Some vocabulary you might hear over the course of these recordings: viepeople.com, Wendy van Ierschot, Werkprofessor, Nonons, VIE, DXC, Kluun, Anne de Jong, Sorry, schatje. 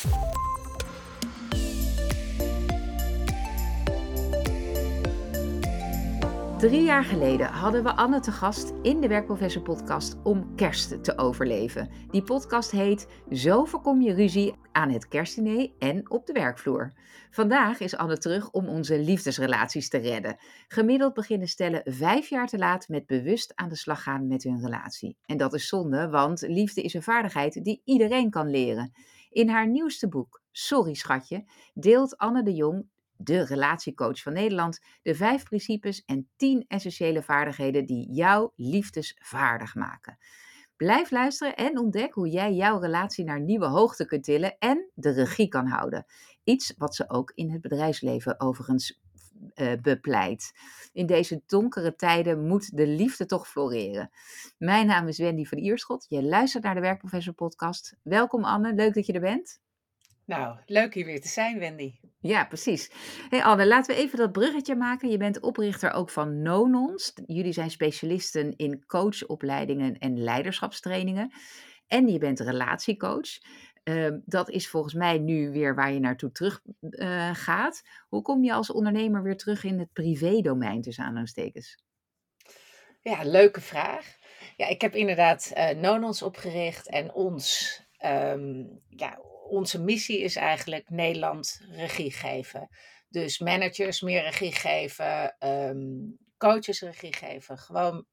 3 jaar geleden hadden we Anne te gast in de Werkprofessor podcast om kerst te overleven. Die podcast heet Zo voorkom je ruzie aan het kerstdiner en op de werkvloer. Vandaag is Anne terug om onze liefdesrelaties te redden. Gemiddeld beginnen stellen 5 jaar te laat met bewust aan de slag gaan met hun relatie. En dat is zonde, want liefde is een vaardigheid die iedereen kan leren. In haar nieuwste boek, Sorry, schatje, deelt Anne de Jong, de relatiecoach van Nederland, de 5 principes en 10 essentiële vaardigheden die jou liefdesvaardig maken. Blijf luisteren en ontdek hoe jij jouw relatie naar nieuwe hoogte kunt tillen en de regie kan houden. Iets wat ze ook in het bedrijfsleven overigens bepleit. In deze donkere tijden moet de liefde toch floreren. Mijn naam is Wendy van Ierschot. Je luistert naar de Werkprofessor podcast. Welkom Anne, leuk dat je er bent. Nou, leuk hier weer te zijn, Wendy. Ja, precies. Hey Anne, laten we even dat bruggetje maken. Je bent oprichter ook van Nonons. Jullie zijn specialisten in coachopleidingen en leiderschapstrainingen. En je bent relatiecoach. Dat is volgens mij nu weer waar je naartoe terug gaat. Hoe kom je als ondernemer weer terug in het privédomein tussen aanhalingstekens? Ja, leuke vraag. Ja, ik heb inderdaad Nonons opgericht en ons... Onze missie is eigenlijk Nederland regie geven. Dus managers meer regie geven, coaches regie geven, gewoon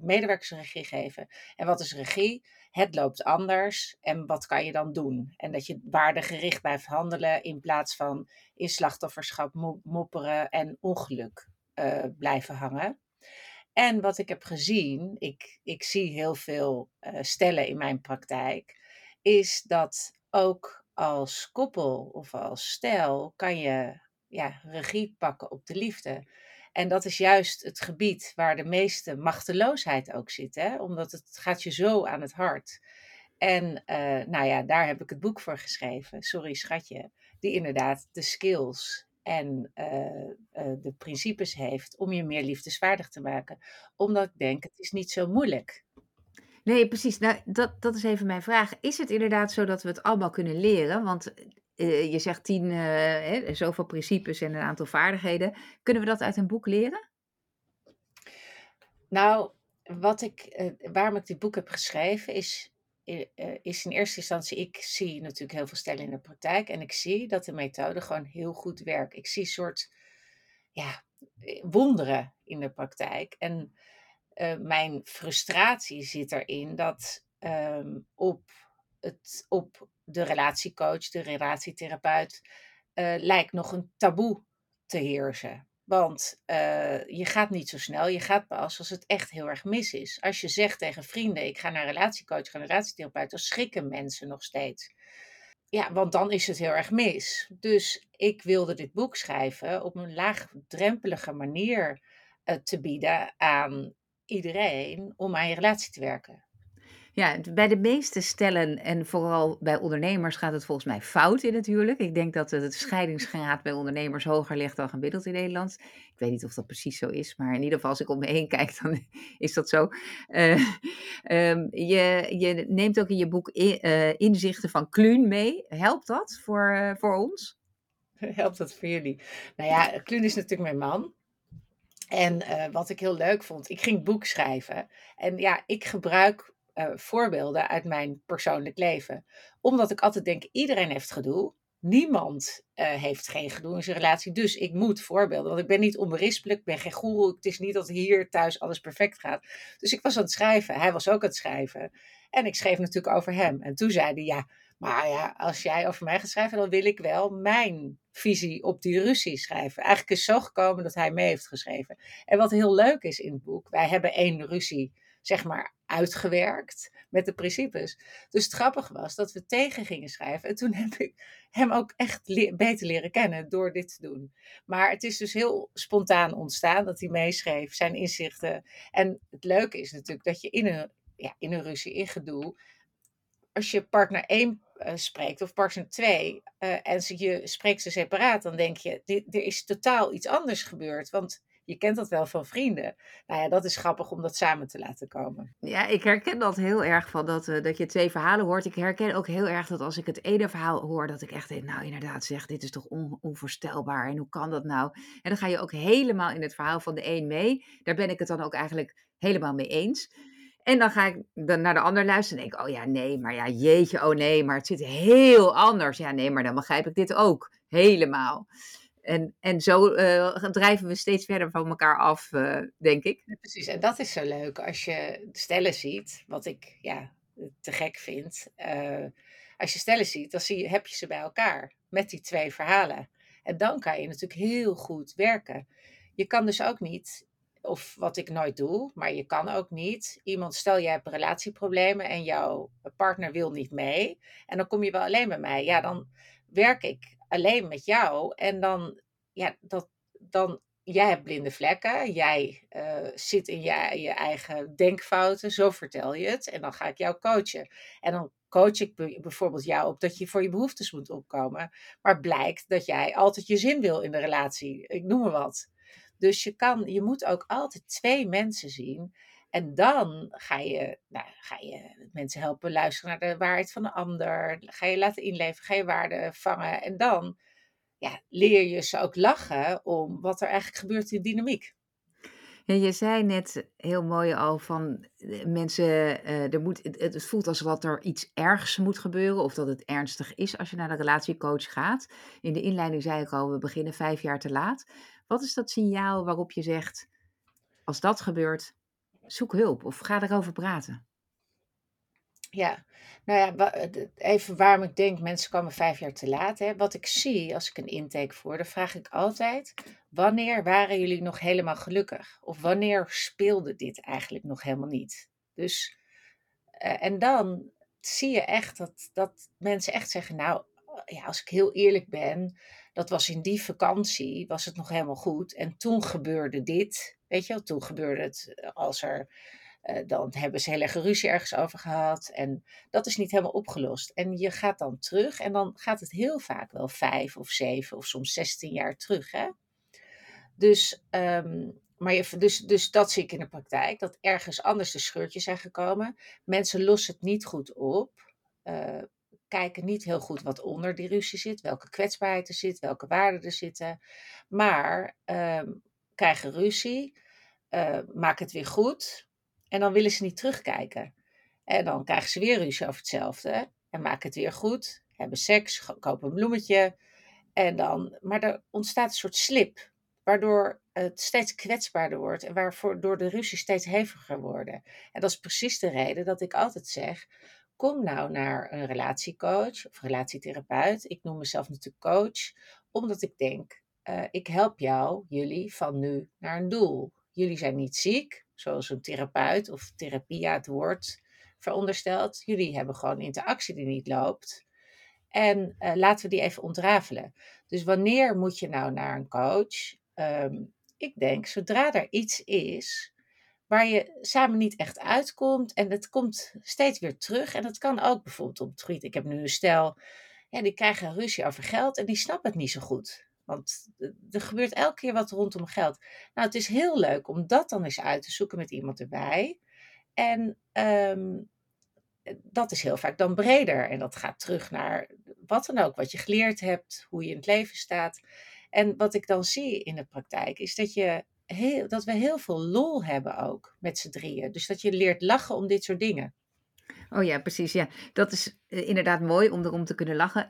medewerkers regie geven. En wat is regie? Het loopt anders en wat kan je dan doen? En dat je waardegericht blijft handelen in plaats van in slachtofferschap, mopperen en ongeluk blijven hangen. En wat ik heb gezien, ik zie heel veel stellen in mijn praktijk, is dat... Ook als koppel of als stijl kan je regie pakken op de liefde. En dat is juist het gebied waar de meeste machteloosheid ook zit. Hè? Omdat het gaat je zo aan het hart. En daar heb ik het boek voor geschreven. Sorry schatje. Die inderdaad de skills en de principes heeft om je meer liefdesvaardig te maken. Omdat ik denk, het is niet zo moeilijk. Nee, precies. Nou, dat is even mijn vraag. Is het inderdaad zo dat we het allemaal kunnen leren? Want je zegt 10, zoveel principes en een aantal vaardigheden. Kunnen we dat uit een boek leren? Nou, waarom ik dit boek heb geschreven is in eerste instantie... Ik zie natuurlijk heel veel stellen in de praktijk. En ik zie dat de methode gewoon heel goed werkt. Ik zie een soort wonderen in de praktijk. En... mijn frustratie zit erin dat op de relatiecoach, de relatietherapeut, lijkt nog een taboe te heersen. Want je gaat niet zo snel, je gaat pas als het echt heel erg mis is. Als je zegt tegen vrienden, ik ga naar relatiecoach, ik ga naar relatietherapeut, dan schrikken mensen nog steeds. Ja, want dan is het heel erg mis. Dus ik wilde dit boek schrijven op een laagdrempelige manier te bieden aan... iedereen om aan je relatie te werken. Ja, bij de meeste stellen en vooral bij ondernemers gaat het volgens mij fout in het huwelijk. Ik denk dat de scheidingsgraad bij ondernemers hoger ligt dan gemiddeld in Nederland. Ik weet niet of dat precies zo is, maar in ieder geval als ik om me heen kijk, dan is dat zo. Je neemt ook in je boek inzichten van Kluun mee. Helpt dat voor ons? Helpt dat voor jullie? Nou ja, Kluun is natuurlijk mijn man. En wat ik heel leuk vond, ik ging boek schrijven. En ja, ik gebruik voorbeelden uit mijn persoonlijk leven. Omdat ik altijd denk, iedereen heeft gedoe. Niemand heeft geen gedoe in zijn relatie. Dus ik moet voorbeelden. Want ik ben niet onberispelijk, ik ben geen goeroe. Het is niet dat hier thuis alles perfect gaat. Dus ik was aan het schrijven. Hij was ook aan het schrijven. En ik schreef natuurlijk over hem. En toen zei hij, als jij over mij gaat schrijven, dan wil ik wel mijn visie op die ruzie schrijven. Eigenlijk is het zo gekomen dat hij mee heeft geschreven. En wat heel leuk is in het boek, wij hebben 1 ruzie, zeg maar, uitgewerkt met de principes. Dus het grappige was dat we tegen gingen schrijven. En toen heb ik hem ook echt beter leren kennen door dit te doen. Maar het is dus heel spontaan ontstaan dat hij meeschreef, zijn inzichten. En het leuke is natuurlijk dat je in een ruzie, in gedoe... Als je partner 1 spreekt of partner 2 en je spreekt ze separaat, dan denk je, er is totaal iets anders gebeurd. Want Je kent dat wel van vrienden. Nou ja, dat is grappig om dat samen te laten komen. Ja, ik herken dat heel erg van dat je twee verhalen hoort. Ik herken ook heel erg dat als ik het ene verhaal hoor, dat ik echt denk, nou inderdaad zeg, dit is toch onvoorstelbaar en hoe kan dat nou? En dan ga je ook helemaal in het verhaal van de een mee. Daar ben ik het dan ook eigenlijk helemaal mee eens. En dan ga ik dan naar de ander luisteren en denk ik, oh ja, nee, maar ja, jeetje, oh nee, maar het zit heel anders. Ja, nee, maar dan begrijp ik dit ook helemaal. En zo drijven we steeds verder van elkaar af, denk ik. Ja, precies, en dat is zo leuk als je stellen ziet, wat ik ja, te gek vind. Als je stellen ziet, dan heb je ze bij elkaar met die twee verhalen. En dan kan je natuurlijk heel goed werken. Je kan dus ook niet... Of wat ik nooit doe, maar je kan ook niet. Stel jij hebt relatieproblemen en jouw partner wil niet mee. En dan kom je wel alleen bij mij. Ja, dan werk ik alleen met jou. En dan, ja, jij hebt blinde vlekken. Jij zit in je eigen denkfouten. Zo vertel je het. En dan ga ik jou coachen. En dan coach ik bijvoorbeeld jou op dat je voor je behoeftes moet opkomen. Maar blijkt dat jij altijd je zin wil in de relatie. Ik noem maar wat. Dus je moet ook altijd twee mensen zien. En dan ga je mensen helpen luisteren naar de waarheid van de ander. Ga je laten inleven, ga je waarde vangen. En dan leer je ze ook lachen om wat er eigenlijk gebeurt in dynamiek. Ja, je zei net heel mooi al van mensen, het voelt alsof dat er iets ergs moet gebeuren of dat het ernstig is als je naar de relatiecoach gaat. In de inleiding zei ik al, we beginnen 5 jaar te laat. Wat is dat signaal waarop je zegt, als dat gebeurt, zoek hulp of ga erover praten? Ja, nou ja, even waarom ik denk, mensen komen 5 jaar te laat. Hè. Wat ik zie als ik een intake voer, dan vraag ik altijd, wanneer waren jullie nog helemaal gelukkig? Of wanneer speelde dit eigenlijk nog helemaal niet? Dus, en dan zie je echt dat mensen echt zeggen, nou ja, als ik heel eerlijk ben, dat was in die vakantie, was het nog helemaal goed. En toen gebeurde dit, weet je wel, toen gebeurde het als er... Dan hebben ze heel erg ruzie ergens over gehad. En dat is niet helemaal opgelost. En je gaat dan terug. En dan gaat het heel vaak wel 5 of 7 of soms 16 jaar terug. Hè? Dus dat zie ik in de praktijk. Dat ergens anders de scheurtjes zijn gekomen. Mensen lossen het niet goed op. Kijken niet heel goed wat onder die ruzie zit. Welke kwetsbaarheid er zit. Welke waarden er zitten. Maar krijgen ruzie. Maak het weer goed. En dan willen ze niet terugkijken. En dan krijgen ze weer ruzie over hetzelfde. En maken het weer goed. Hebben seks. Kopen een bloemetje. En dan, maar er ontstaat een soort slip. Waardoor het steeds kwetsbaarder wordt. En waardoor de ruzie steeds heviger worden. En dat is precies de reden dat ik altijd zeg. Kom nou naar een relatiecoach. Of relatietherapeut. Ik noem mezelf natuurlijk coach. Omdat ik denk. Ik help jullie van nu naar een doel. Jullie zijn niet ziek. Zoals een therapeut of therapia het woord veronderstelt. Jullie hebben gewoon interactie die niet loopt. En laten we die even ontrafelen. Dus wanneer moet je nou naar een coach? Ik denk, zodra er iets is waar je samen niet echt uitkomt. En het komt steeds weer terug. En dat kan ook bijvoorbeeld op het gebied. Ik heb nu een stel, ja, die krijgen ruzie over geld en die snappen het niet zo goed. Want er gebeurt elke keer wat rondom geld. Nou, het is heel leuk om dat dan eens uit te zoeken met iemand erbij. En dat is heel vaak dan breder. En dat gaat terug naar wat dan ook, wat je geleerd hebt, hoe je in het leven staat. En wat ik dan zie in de praktijk is dat we heel veel lol hebben ook met z'n drieën. Dus dat je leert lachen om dit soort dingen. Oh ja, precies. Ja. Dat is inderdaad mooi om erom te kunnen lachen.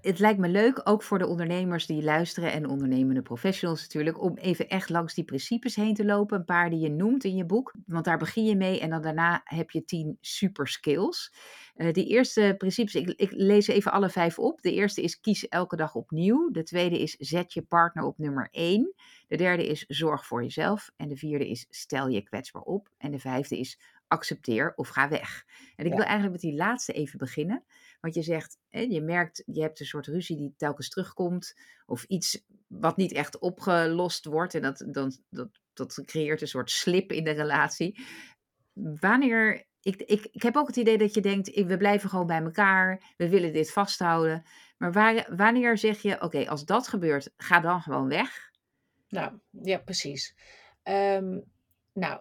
Het lijkt me leuk, ook voor de ondernemers die luisteren en ondernemende professionals natuurlijk, om even echt langs die principes heen te lopen. Een paar die je noemt in je boek, want daar begin je mee en dan daarna heb je 10 super skills. Die eerste principes, ik lees even alle 5 op. De eerste is kies elke dag opnieuw. De tweede is zet je partner op nummer 1. De derde is zorg voor jezelf. En de vierde is stel je kwetsbaar op. En de vijfde is accepteer of ga weg. En ik wil eigenlijk met die laatste even beginnen. Want je zegt, je merkt, je hebt een soort ruzie die telkens terugkomt. Of iets wat niet echt opgelost wordt. En dat creëert een soort slip in de relatie. Wanneer... Ik heb ook het idee dat je denkt, we blijven gewoon bij elkaar. We willen dit vasthouden. Maar wanneer zeg je, oké, als dat gebeurt, ga dan gewoon weg. Nou, ja, precies. Nou,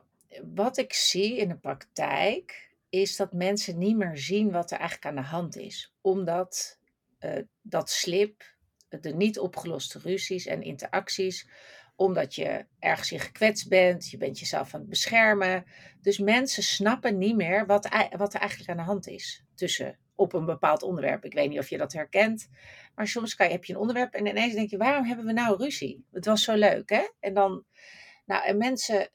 wat ik zie in de praktijk is dat mensen niet meer zien wat er eigenlijk aan de hand is. Omdat dat slip, de niet opgeloste ruzies en interacties, omdat je ergens in gekwetst bent, je bent jezelf aan het beschermen. Dus mensen snappen niet meer wat er eigenlijk aan de hand is tussen op een bepaald onderwerp. Ik weet niet of je dat herkent, maar soms heb je een onderwerp en ineens denk je, waarom hebben we nou ruzie? Het was zo leuk, hè? En dan, nou, en mensen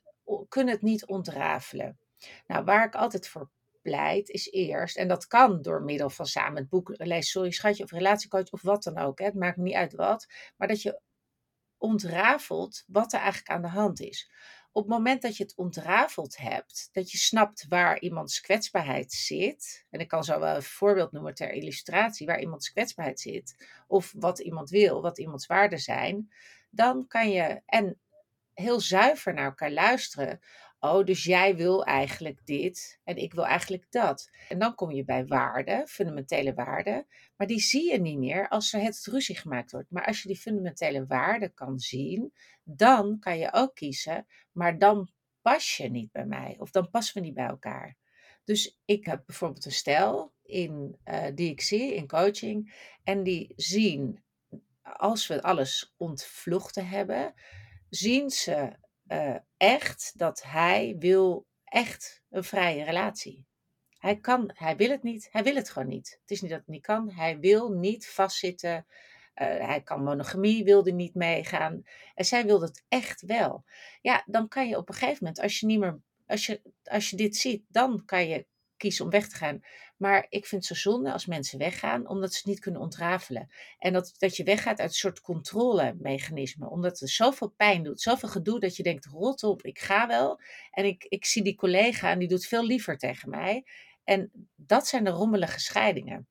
kunnen het niet ontrafelen. Nou, waar ik altijd voor pleit is eerst, en dat kan door middel van samen het boek lezen, Sorry, Schatje, of Relatiecoach, of wat dan ook, hè? Het maakt niet uit wat, maar dat je ontrafelt wat er eigenlijk aan de hand is. Op het moment dat je het ontrafeld hebt, dat je snapt waar iemands kwetsbaarheid zit, en ik kan zo wel een voorbeeld noemen ter illustratie, waar iemands kwetsbaarheid zit, of wat iemand wil, wat iemands waarden zijn, dan kan je en heel zuiver naar elkaar luisteren. Oh, dus jij wil eigenlijk dit en ik wil eigenlijk dat. En dan kom je bij waarden, fundamentele waarden. Maar die zie je niet meer als er het ruzie gemaakt wordt. Maar als je die fundamentele waarden kan zien, dan kan je ook kiezen. Maar dan pas je niet bij mij of dan passen we niet bij elkaar. Dus ik heb bijvoorbeeld een stel in DXC, in coaching. En die zien, als we alles ontvluchten hebben, zien ze... echt dat hij wil echt een vrije relatie. Hij wil het niet, hij wil het gewoon niet. Het is niet dat het niet kan, hij wil niet vastzitten. Hij kan monogamie, wilde niet meegaan. En zij wilde het echt wel. Ja, dan kan je op een gegeven moment, als je niet meer, als je dit ziet, dan kan je kiezen om weg te gaan. Maar ik vind het zo zonde als mensen weggaan, omdat ze het niet kunnen ontrafelen. En dat je weggaat uit een soort controlemechanisme. Omdat het zoveel pijn doet, zoveel gedoe, dat je denkt, rot op, ik ga wel. En ik zie die collega en die doet veel liever tegen mij. En dat zijn de rommelige scheidingen.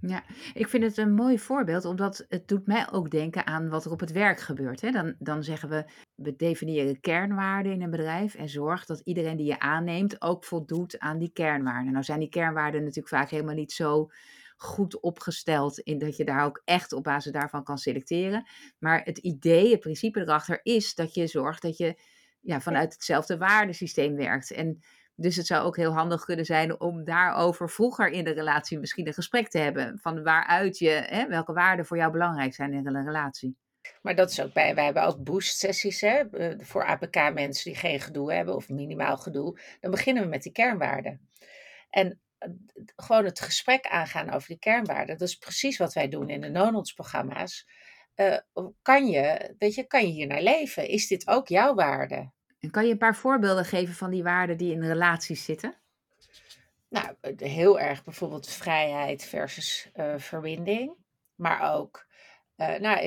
Ja, ik vind het een mooi voorbeeld, omdat het doet mij ook denken aan wat er op het werk gebeurt. Hè? Dan zeggen we definiëren kernwaarden in een bedrijf en zorg dat iedereen die je aanneemt ook voldoet aan die kernwaarden. Nou zijn die kernwaarden natuurlijk vaak helemaal niet zo goed opgesteld in dat je daar ook echt op basis daarvan kan selecteren. Maar het idee, het principe erachter is dat je zorgt dat je vanuit hetzelfde waardesysteem werkt. En dus het zou ook heel handig kunnen zijn om daarover vroeger in de relatie misschien een gesprek te hebben. Van waaruit je, welke waarden voor jou belangrijk zijn in een relatie. Maar dat is ook wij hebben ook boost sessies voor APK mensen die geen gedoe hebben of minimaal gedoe. Dan beginnen we met die kernwaarden. En gewoon het gesprek aangaan over die kernwaarden. Dat is precies wat wij doen in de Nonons programma's. Kan je hier naar leven? Is dit ook jouw waarde? En kan je een paar voorbeelden geven van die waarden die in relaties zitten? Nou, heel erg bijvoorbeeld vrijheid versus verbinding. Maar ook,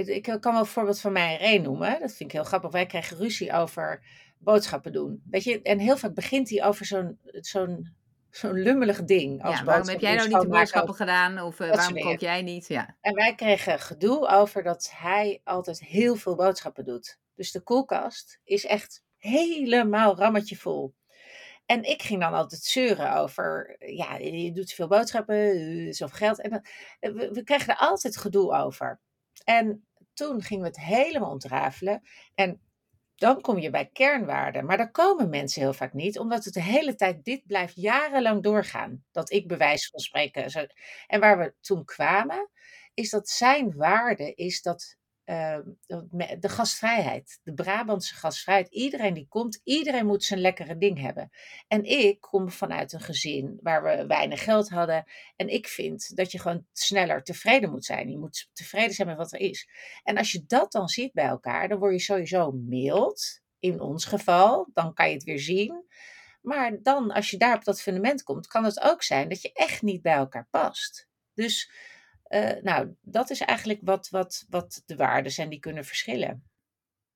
ik kan wel een voorbeeld van mij en Ray noemen. Dat vind ik heel grappig. Wij krijgen ruzie over boodschappen doen. Weet je, en heel vaak begint hij over zo'n lummelig ding. Als waarom heb jij nou niet de boodschappen gedaan? Of waarom kook jij niet? Ja. En wij kregen gedoe over dat hij altijd heel veel boodschappen doet. Dus de koelkast is echt... helemaal rammetje vol. En ik ging dan altijd zeuren over... ja, je doet veel boodschappen, zoveel geld. En dan, we kregen er altijd gedoe over. En toen gingen we het helemaal ontrafelen. En dan kom je bij kernwaarden. Maar daar komen mensen heel vaak niet. Omdat het de hele tijd... dit blijft jarenlang doorgaan. Dat ik bij wijze van spreken... En waar we toen kwamen... is dat zijn waarde is dat... de gastvrijheid, de Brabantse gastvrijheid. Iedereen die komt, iedereen moet zijn lekkere ding hebben. En ik kom vanuit een gezin waar we weinig geld hadden. En ik vind dat je gewoon sneller tevreden moet zijn. Je moet tevreden zijn met wat er is. En als je dat dan ziet bij elkaar, dan word je sowieso mild. In ons geval, dan kan je het weer zien. Maar dan, als je daar op dat fundament komt, kan het ook zijn dat je echt niet bij elkaar past. Dus... dat is eigenlijk wat de waarden zijn die kunnen verschillen.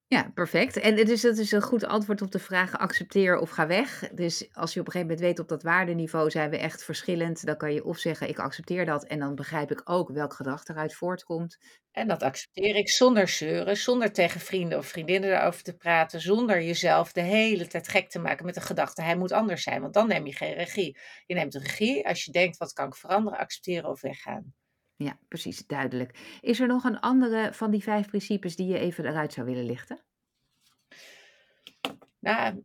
Ja, perfect. En dus dat is een goed antwoord op de vraag accepteer of ga weg. Dus als je op een gegeven moment weet op dat waardeniveau zijn we echt verschillend. Dan kan je of zeggen ik accepteer dat en dan begrijp ik ook welk gedrag eruit voortkomt. En dat accepteer ik zonder zeuren, zonder tegen vrienden of vriendinnen daarover te praten. Zonder jezelf de hele tijd gek te maken met de gedachte hij moet anders zijn. Want dan neem je geen regie. Je neemt de regie als je denkt wat kan ik veranderen, accepteren of weggaan. Ja, precies, duidelijk. Is er nog een andere van die 5 principes die je even eruit zou willen lichten? Nou,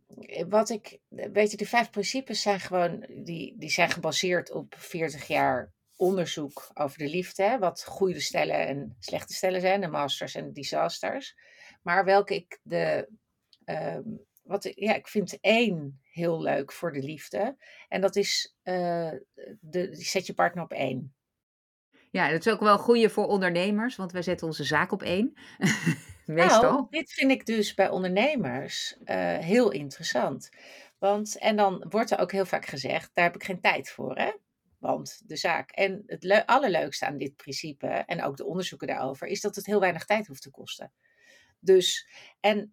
de 5 principes zijn gewoon, die zijn gebaseerd op 40 jaar onderzoek over de liefde. Hè? Wat goede stellen en slechte stellen zijn, de masters en de disasters. Maar welke ik ik vind 1 heel leuk voor de liefde. En dat is, zet je partner op 1. Ja, dat is ook wel een goede voor ondernemers, want wij zetten onze zaak op 1. Meestal. Nou, dit vind ik dus bij ondernemers heel interessant. En dan wordt er ook heel vaak gezegd, daar heb ik geen tijd voor, hè? Want de zaak. En het allerleukste aan dit principe, en ook de onderzoeken daarover, is dat het heel weinig tijd hoeft te kosten. Dus,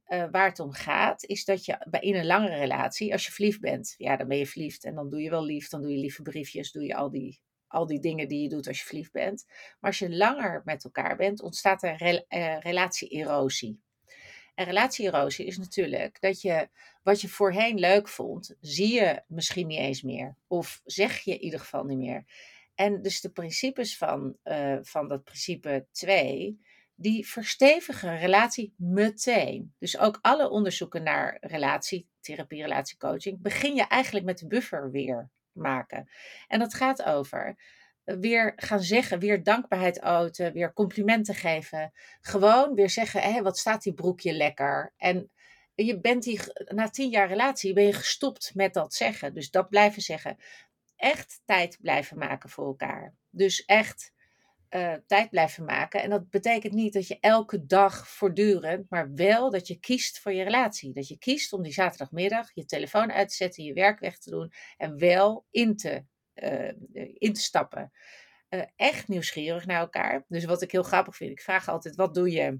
waar het om gaat, is dat je in een lange relatie, als je verliefd bent, ja, dan ben je verliefd en dan doe je wel lief, dan doe je lieve briefjes, doe je al die dingen die je doet als je verliefd bent. Maar als je langer met elkaar bent, ontstaat er relatie-erosie. En relatie-erosie is natuurlijk dat je wat je voorheen leuk vond, zie je misschien niet eens meer. Of zeg je in ieder geval niet meer. En dus de principes van dat principe 2, die verstevigen een relatie meteen. Dus ook alle onderzoeken naar relatietherapie, relatiecoaching, begin je eigenlijk met de buffer weer maken. En dat gaat over weer gaan zeggen, weer dankbaarheid uiten, weer complimenten geven. Gewoon weer zeggen, hé, wat staat die broekje lekker. En je bent na 10 jaar relatie ben je gestopt met dat zeggen. Dus dat blijven zeggen. Echt tijd blijven maken voor elkaar. Dus echt tijd blijven maken. En dat betekent niet dat je elke dag voortdurend, maar wel dat je kiest voor je relatie. Dat je kiest om die zaterdagmiddag je telefoon uit te zetten, je werk weg te doen en wel in te stappen. Echt nieuwsgierig naar elkaar. Dus wat ik heel grappig vind, ik vraag altijd, wat doe je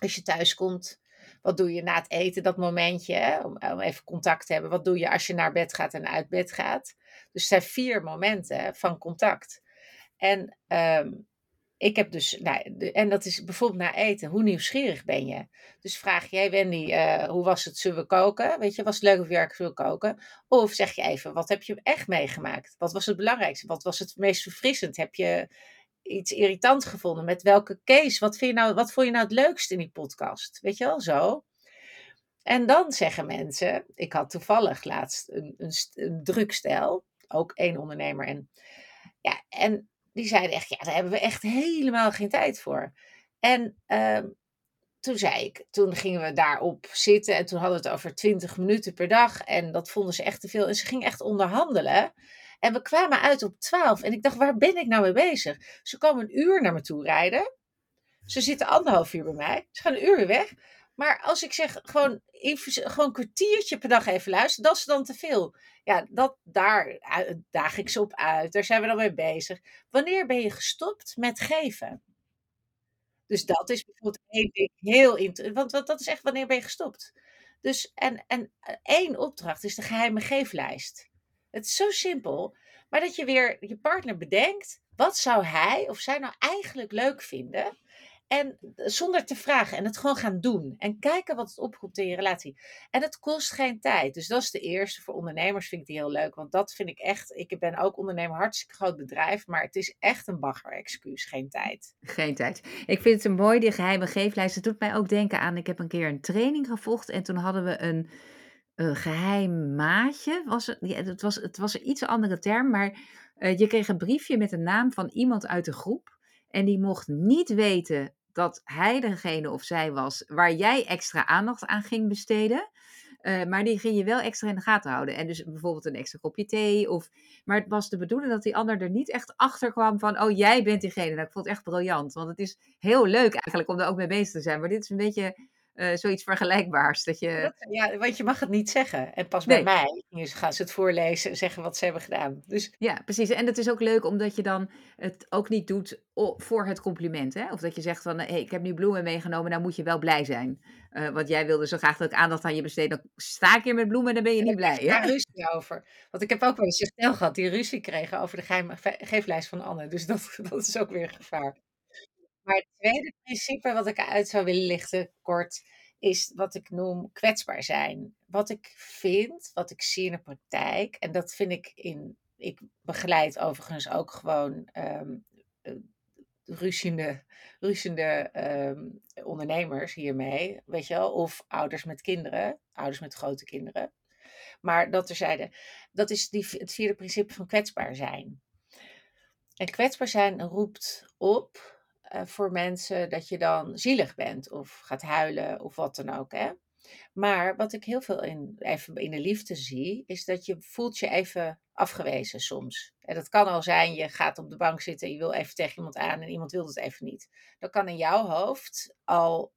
als je thuis komt? Wat doe je na het eten, dat momentje, hè? Om even contact te hebben. Wat doe je als je naar bed gaat en uit bed gaat? Dus het zijn 4 momenten van contact. En ik heb dus, en dat is bijvoorbeeld na eten, hoe nieuwsgierig ben je? Dus vraag jij, Wendy, hoe was het, zullen we koken? Weet je, was het leuk op werk, zullen we koken? Of zeg je even, wat heb je echt meegemaakt? Wat was het belangrijkste? Wat was het meest verfrissend? Heb je iets irritant gevonden? Met welke case? Wat vond je nou het leukst in die podcast? Weet je wel, zo. En dan zeggen mensen, ik had toevallig laatst een drukstel, ook 1 ondernemer en... Ja, en die zeiden echt, ja, daar hebben we echt helemaal geen tijd voor. En toen gingen we daarop zitten en toen hadden we het over 20 minuten per dag. En dat vonden ze echt te veel. En ze gingen echt onderhandelen. En we kwamen uit op 12. En ik dacht, waar ben ik nou mee bezig? Ze komen 1 uur naar me toe rijden. Ze zitten 1,5 uur bij mij. Ze gaan 1 uur weer weg. Maar als ik zeg, gewoon een kwartiertje per dag even luisteren, dat is dan te veel. Ja, daar daag ik ze op uit. Daar zijn we dan mee bezig. Wanneer ben je gestopt met geven? Dus dat is bijvoorbeeld één ding heel interessant. Want dat is echt, wanneer ben je gestopt? Dus, en 1 opdracht is de geheime geeflijst. Het is zo simpel. Maar dat je weer je partner bedenkt, wat zou hij of zij nou eigenlijk leuk vinden? En zonder te vragen en het gewoon gaan doen. En kijken wat het oproept in je relatie. En het kost geen tijd. Dus dat is de eerste. Voor ondernemers vind ik die heel leuk. Want dat vind ik echt... Ik ben ook ondernemer, hartstikke groot bedrijf. Maar het is echt een bagger-excuus. Geen tijd. Geen tijd. Ik vind het een mooi, die geheime geeflijst. Het doet mij ook denken aan... Ik heb een keer een training gevolgd. En toen hadden we een geheim maatje. Het was een iets andere term. Maar je kreeg een briefje met de naam van iemand uit de groep. En die mocht niet weten... dat hij degene of zij was waar jij extra aandacht aan ging besteden. Maar die ging je wel extra in de gaten houden. En dus bijvoorbeeld een extra kopje thee. Maar het was de bedoeling dat die ander er niet echt achter kwam van... oh, jij bent diegene. Nou, ik vond het echt briljant. Want het is heel leuk eigenlijk om daar ook mee bezig te zijn. Maar dit is een beetje zoiets vergelijkbaars. Ja, want je mag het niet zeggen. En pas bij mij gaan ze het voorlezen en zeggen wat ze hebben gedaan. Dus... Ja, precies. En dat is ook leuk omdat je dan het ook niet doet... voor het compliment, hè? Of dat je zegt van, hey, ik heb nu bloemen meegenomen, nou moet je wel blij zijn. Want jij wilde zo graag dat ik aandacht aan je besteed, dan sta ik hier met bloemen en dan ben je niet blij. Hè? Daar ruzie over. Want ik heb ook wel eens een stel gehad die ruzie kregen over de geheime geeflijst van Anne. Dus dat is ook weer een gevaar. Maar het tweede principe wat ik uit zou willen lichten, kort, is wat ik noem kwetsbaar zijn. Wat ik vind, wat ik zie in de praktijk, en dat vind ik ik begeleid overigens ook gewoon... ruziende ondernemers hiermee, weet je wel, of ouders met kinderen, ouders met grote kinderen. Maar dat terzijde, dat is het vierde principe van kwetsbaar zijn. En kwetsbaar zijn roept op voor mensen dat je dan zielig bent of gaat huilen of wat dan ook, hè. Maar wat ik heel veel even in de liefde zie, is dat je voelt je even afgewezen soms. En dat kan al zijn, je gaat op de bank zitten en je wil even tegen iemand aan en iemand wil dat even niet. Dan kan in jouw hoofd al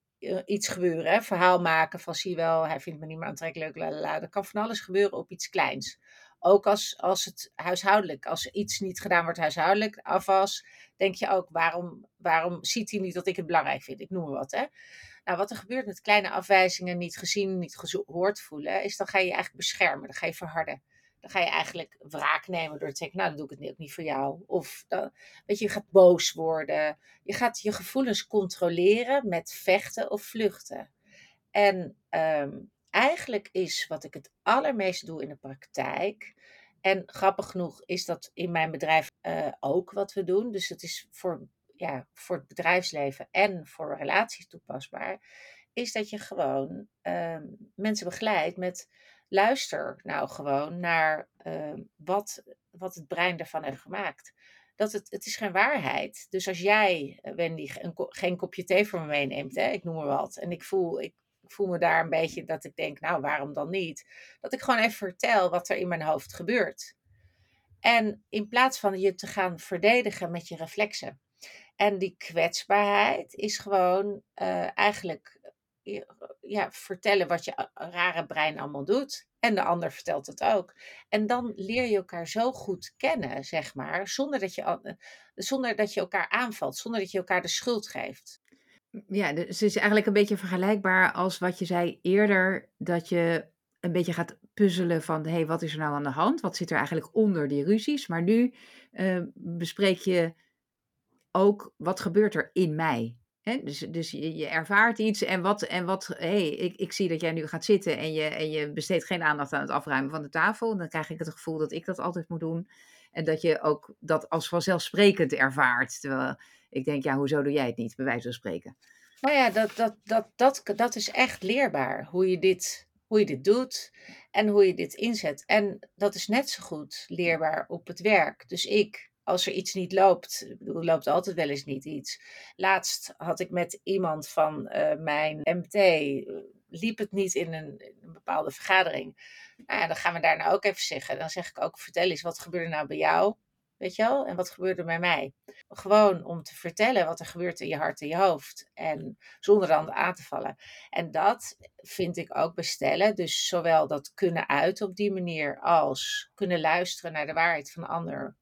iets gebeuren, hè? Verhaal maken van zie wel, hij vindt me niet meer aantrekkelijk, lalala. Dat kan van alles gebeuren op iets kleins. Ook als het huishoudelijk, als iets niet gedaan wordt huishoudelijk, afwas, denk je ook, waarom ziet hij niet dat ik het belangrijk vind? Ik noem maar wat, hè. Nou, wat er gebeurt met kleine afwijzingen, niet gezien, niet gehoord voelen, is dan ga je je eigenlijk beschermen, dan ga je verharden. Dan ga je eigenlijk wraak nemen door te zeggen, nou, dan doe ik het ook niet voor jou. Of, weet je gaat boos worden. Je gaat je gevoelens controleren met vechten of vluchten. En eigenlijk is wat ik het allermeest doe in de praktijk, en grappig genoeg is dat in mijn bedrijf ook wat we doen. Dus het is voor het bedrijfsleven en voor relaties toepasbaar, is dat je gewoon mensen begeleidt met luister nou gewoon naar wat het brein ervan heeft gemaakt. Dat het is geen waarheid. Dus als jij, Wendy, geen kopje thee voor me meeneemt, hè, ik noem maar wat, en ik voel me daar een beetje dat ik denk, nou waarom dan niet? Dat ik gewoon even vertel wat er in mijn hoofd gebeurt. En in plaats van je te gaan verdedigen met je reflexen. En die kwetsbaarheid is gewoon eigenlijk vertellen wat je rare brein allemaal doet. En de ander vertelt het ook. En dan leer je elkaar zo goed kennen, zeg maar, zonder dat je elkaar aanvalt, zonder dat je elkaar de schuld geeft. Ja, dus het is eigenlijk een beetje vergelijkbaar als wat je zei eerder, dat je een beetje gaat puzzelen van, hey, wat is er nou aan de hand? Wat zit er eigenlijk onder die ruzies? Maar nu bespreek je ook, wat gebeurt er in mij? Hè? Dus je ervaart iets ik zie dat jij nu gaat zitten en je besteedt geen aandacht aan het afruimen van de tafel. Dan krijg ik het gevoel dat ik dat altijd moet doen. En dat je ook dat als vanzelfsprekend ervaart. Terwijl ik denk, ja, hoezo doe jij het niet, bij wijze van spreken? Nou ja, dat is echt leerbaar, hoe je dit doet en hoe je dit inzet. En dat is net zo goed leerbaar op het werk. Dus als er iets niet loopt, er loopt altijd wel eens niet iets. Laatst had ik met iemand van mijn MT, liep het niet in een bepaalde vergadering. Nou ja, dan gaan we daar nou ook even zeggen. Dan zeg ik ook, vertel eens, wat gebeurde nou bij jou? Weet je wel? En wat gebeurde bij mij? Gewoon om te vertellen wat er gebeurt in je hart en je hoofd. En zonder dan aan te vallen. En dat vind ik ook bestellen. Dus zowel dat kunnen uiten op die manier als kunnen luisteren naar de waarheid van de ander.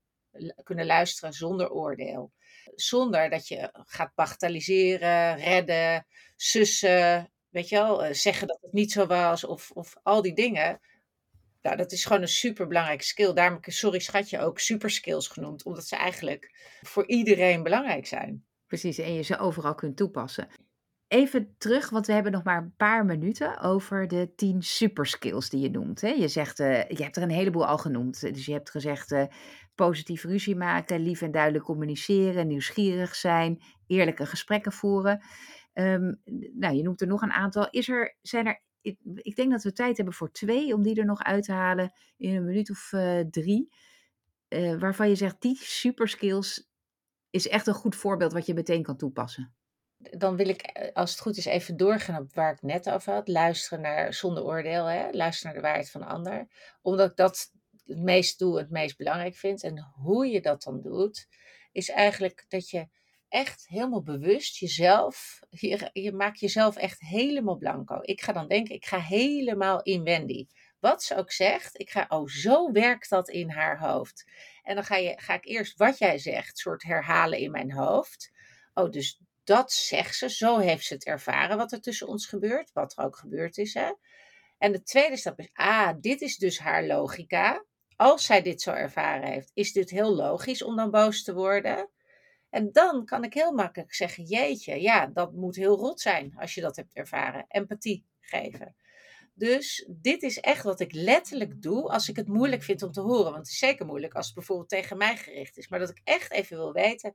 Kunnen luisteren zonder oordeel. Zonder dat je gaat bagatelliseren, redden, sussen. Weet je wel, zeggen dat het niet zo was of al die dingen. Nou, dat is gewoon een superbelangrijke skill. Daarom heb ik Sorry, Schatje ook superskills genoemd. Omdat ze eigenlijk voor iedereen belangrijk zijn. Precies, en je ze overal kunt toepassen. Even terug, want we hebben nog maar een paar minuten over de 10 superskills die je noemt. Hè? Je zegt, je hebt er een heleboel al genoemd. Dus je hebt gezegd, positief ruzie maken, lief en duidelijk communiceren, nieuwsgierig zijn, eerlijke gesprekken voeren. Nou, je noemt er nog een aantal. Ik denk dat we tijd hebben voor 2, om die er nog uit te halen in een minuut of 3. Waarvan je zegt, die superskills is echt een goed voorbeeld wat je meteen kan toepassen. Dan wil ik, als het goed is, even doorgaan op waar ik net over had. Luisteren naar, zonder oordeel, hè? Luisteren naar de waarheid van de ander. Omdat ik dat het meest doe, het meest belangrijk vind. En hoe je dat dan doet, is eigenlijk dat je echt helemaal bewust jezelf, je maakt jezelf echt helemaal blanco. Ik ga dan denken, ik ga helemaal in Wendy. Wat ze ook zegt, zo werkt dat in haar hoofd. En dan ga ik eerst wat jij zegt, soort herhalen in mijn hoofd. Oh, dus dat zegt ze, zo heeft ze het ervaren wat er tussen ons gebeurt, wat er ook gebeurd is, hè. En de tweede stap is, dit is dus haar logica. Als zij dit zo ervaren heeft, is dit heel logisch om dan boos te worden. En dan kan ik heel makkelijk zeggen, jeetje, ja, dat moet heel rot zijn als je dat hebt ervaren. Empathie geven. Dus dit is echt wat ik letterlijk doe als ik het moeilijk vind om te horen. Want het is zeker moeilijk als het bijvoorbeeld tegen mij gericht is. Maar dat ik echt even wil weten,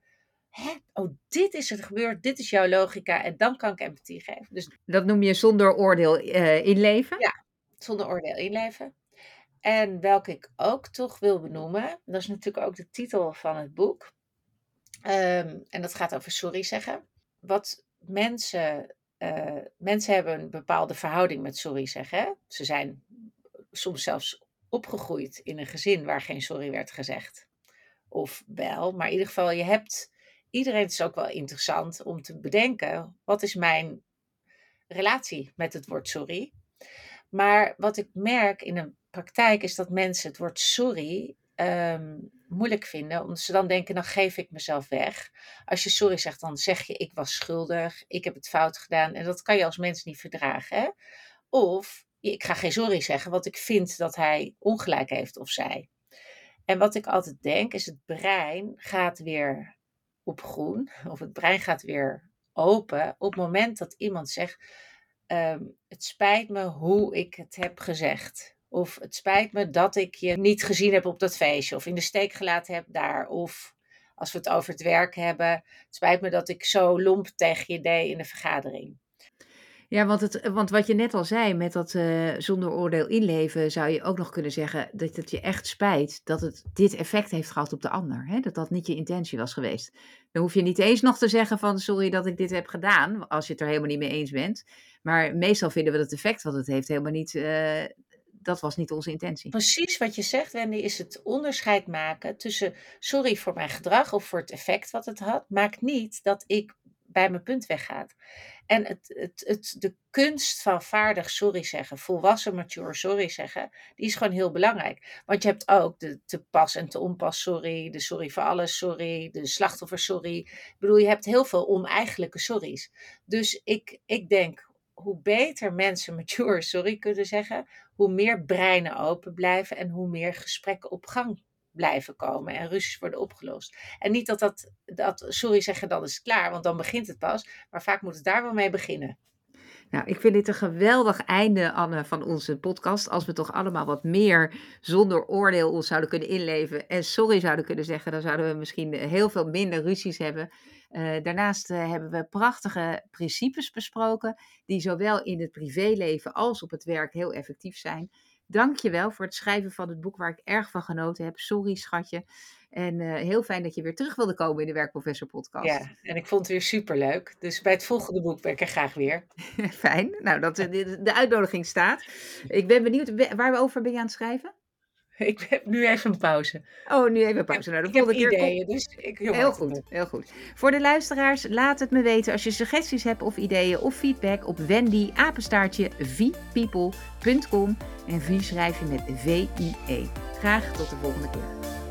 Hè? Oh, dit is het gebeurd, dit is jouw logica en dan kan ik empathie geven. Dus... Dat noem je zonder oordeel inleven? Ja, zonder oordeel inleven. En welke ik ook toch wil benoemen, dat is natuurlijk ook de titel van het boek. En dat gaat over sorry zeggen. Wat mensen hebben een bepaalde verhouding met sorry zeggen. Hè? Ze zijn soms zelfs opgegroeid in een gezin waar geen sorry werd gezegd. Of wel, maar in ieder geval iedereen is ook wel interessant om te bedenken, wat is mijn relatie met het woord sorry? Maar wat ik merk in de praktijk is dat mensen het woord sorry moeilijk vinden, omdat ze dan denken, dan geef ik mezelf weg. Als je sorry zegt, dan zeg je, ik was schuldig, ik heb het fout gedaan. En dat kan je als mens niet verdragen. Hè? Of, ik ga geen sorry zeggen, want ik vind dat hij ongelijk heeft of zij. En wat ik altijd denk, is het brein gaat weer op groen, of het brein gaat weer open, op het moment dat iemand zegt, het spijt me hoe ik het heb gezegd. Of het spijt me dat ik je niet gezien heb op dat feestje, of in de steek gelaten heb daar. Of als we het over het werk hebben, het spijt me dat ik zo lomp tegen je deed in de vergadering. Ja, want wat je net al zei, met dat zonder oordeel inleven, zou je ook nog kunnen zeggen dat het je echt spijt dat het dit effect heeft gehad op de ander. Hè? Dat niet je intentie was geweest. Dan hoef je niet eens nog te zeggen van sorry dat ik dit heb gedaan, als je het er helemaal niet mee eens bent. Maar meestal vinden we dat effect wat het heeft helemaal niet, dat was niet onze intentie. Precies wat je zegt, Wendy, is het onderscheid maken tussen sorry voor mijn gedrag of voor het effect wat het had, maakt niet dat ik bij mijn punt weggaat. En de kunst van vaardig sorry zeggen, volwassen mature sorry zeggen, die is gewoon heel belangrijk. Want je hebt ook de te pas en te onpas sorry, de sorry voor alles sorry, de slachtoffer sorry. Ik bedoel, je hebt heel veel oneigenlijke sorry's. Dus ik denk, hoe beter mensen mature sorry kunnen zeggen, hoe meer breinen open blijven en hoe meer gesprekken op gang blijven komen en ruzies worden opgelost. En niet dat sorry zeggen dan is het klaar, want dan begint het pas. Maar vaak moet het daar wel mee beginnen. Nou, ik vind dit een geweldig einde, Anne, van onze podcast. Als we toch allemaal wat meer zonder oordeel ons zouden kunnen inleven en sorry zouden kunnen zeggen, dan zouden we misschien heel veel minder ruzies hebben. Daarnaast hebben we prachtige principes besproken die zowel in het privéleven als op het werk heel effectief zijn. Dank je wel voor het schrijven van het boek waar ik erg van genoten heb. Sorry, schatje. En heel fijn dat je weer terug wilde komen in de Werkprofessor podcast. Ja, en ik vond het weer superleuk. Dus bij het volgende boek ben ik er graag weer. Fijn. Nou, dat de uitnodiging staat. Ik ben benieuwd, waarover ben je aan het schrijven? Ik heb nu even een pauze. Oh, nu even een pauze. Nou, ik heb ideeën, dus ik heel goed. Voor de luisteraars, laat het me weten als je suggesties hebt of ideeën of feedback op wendy@viepeople.com. En vie schrijf je met VIE. Graag tot de volgende keer.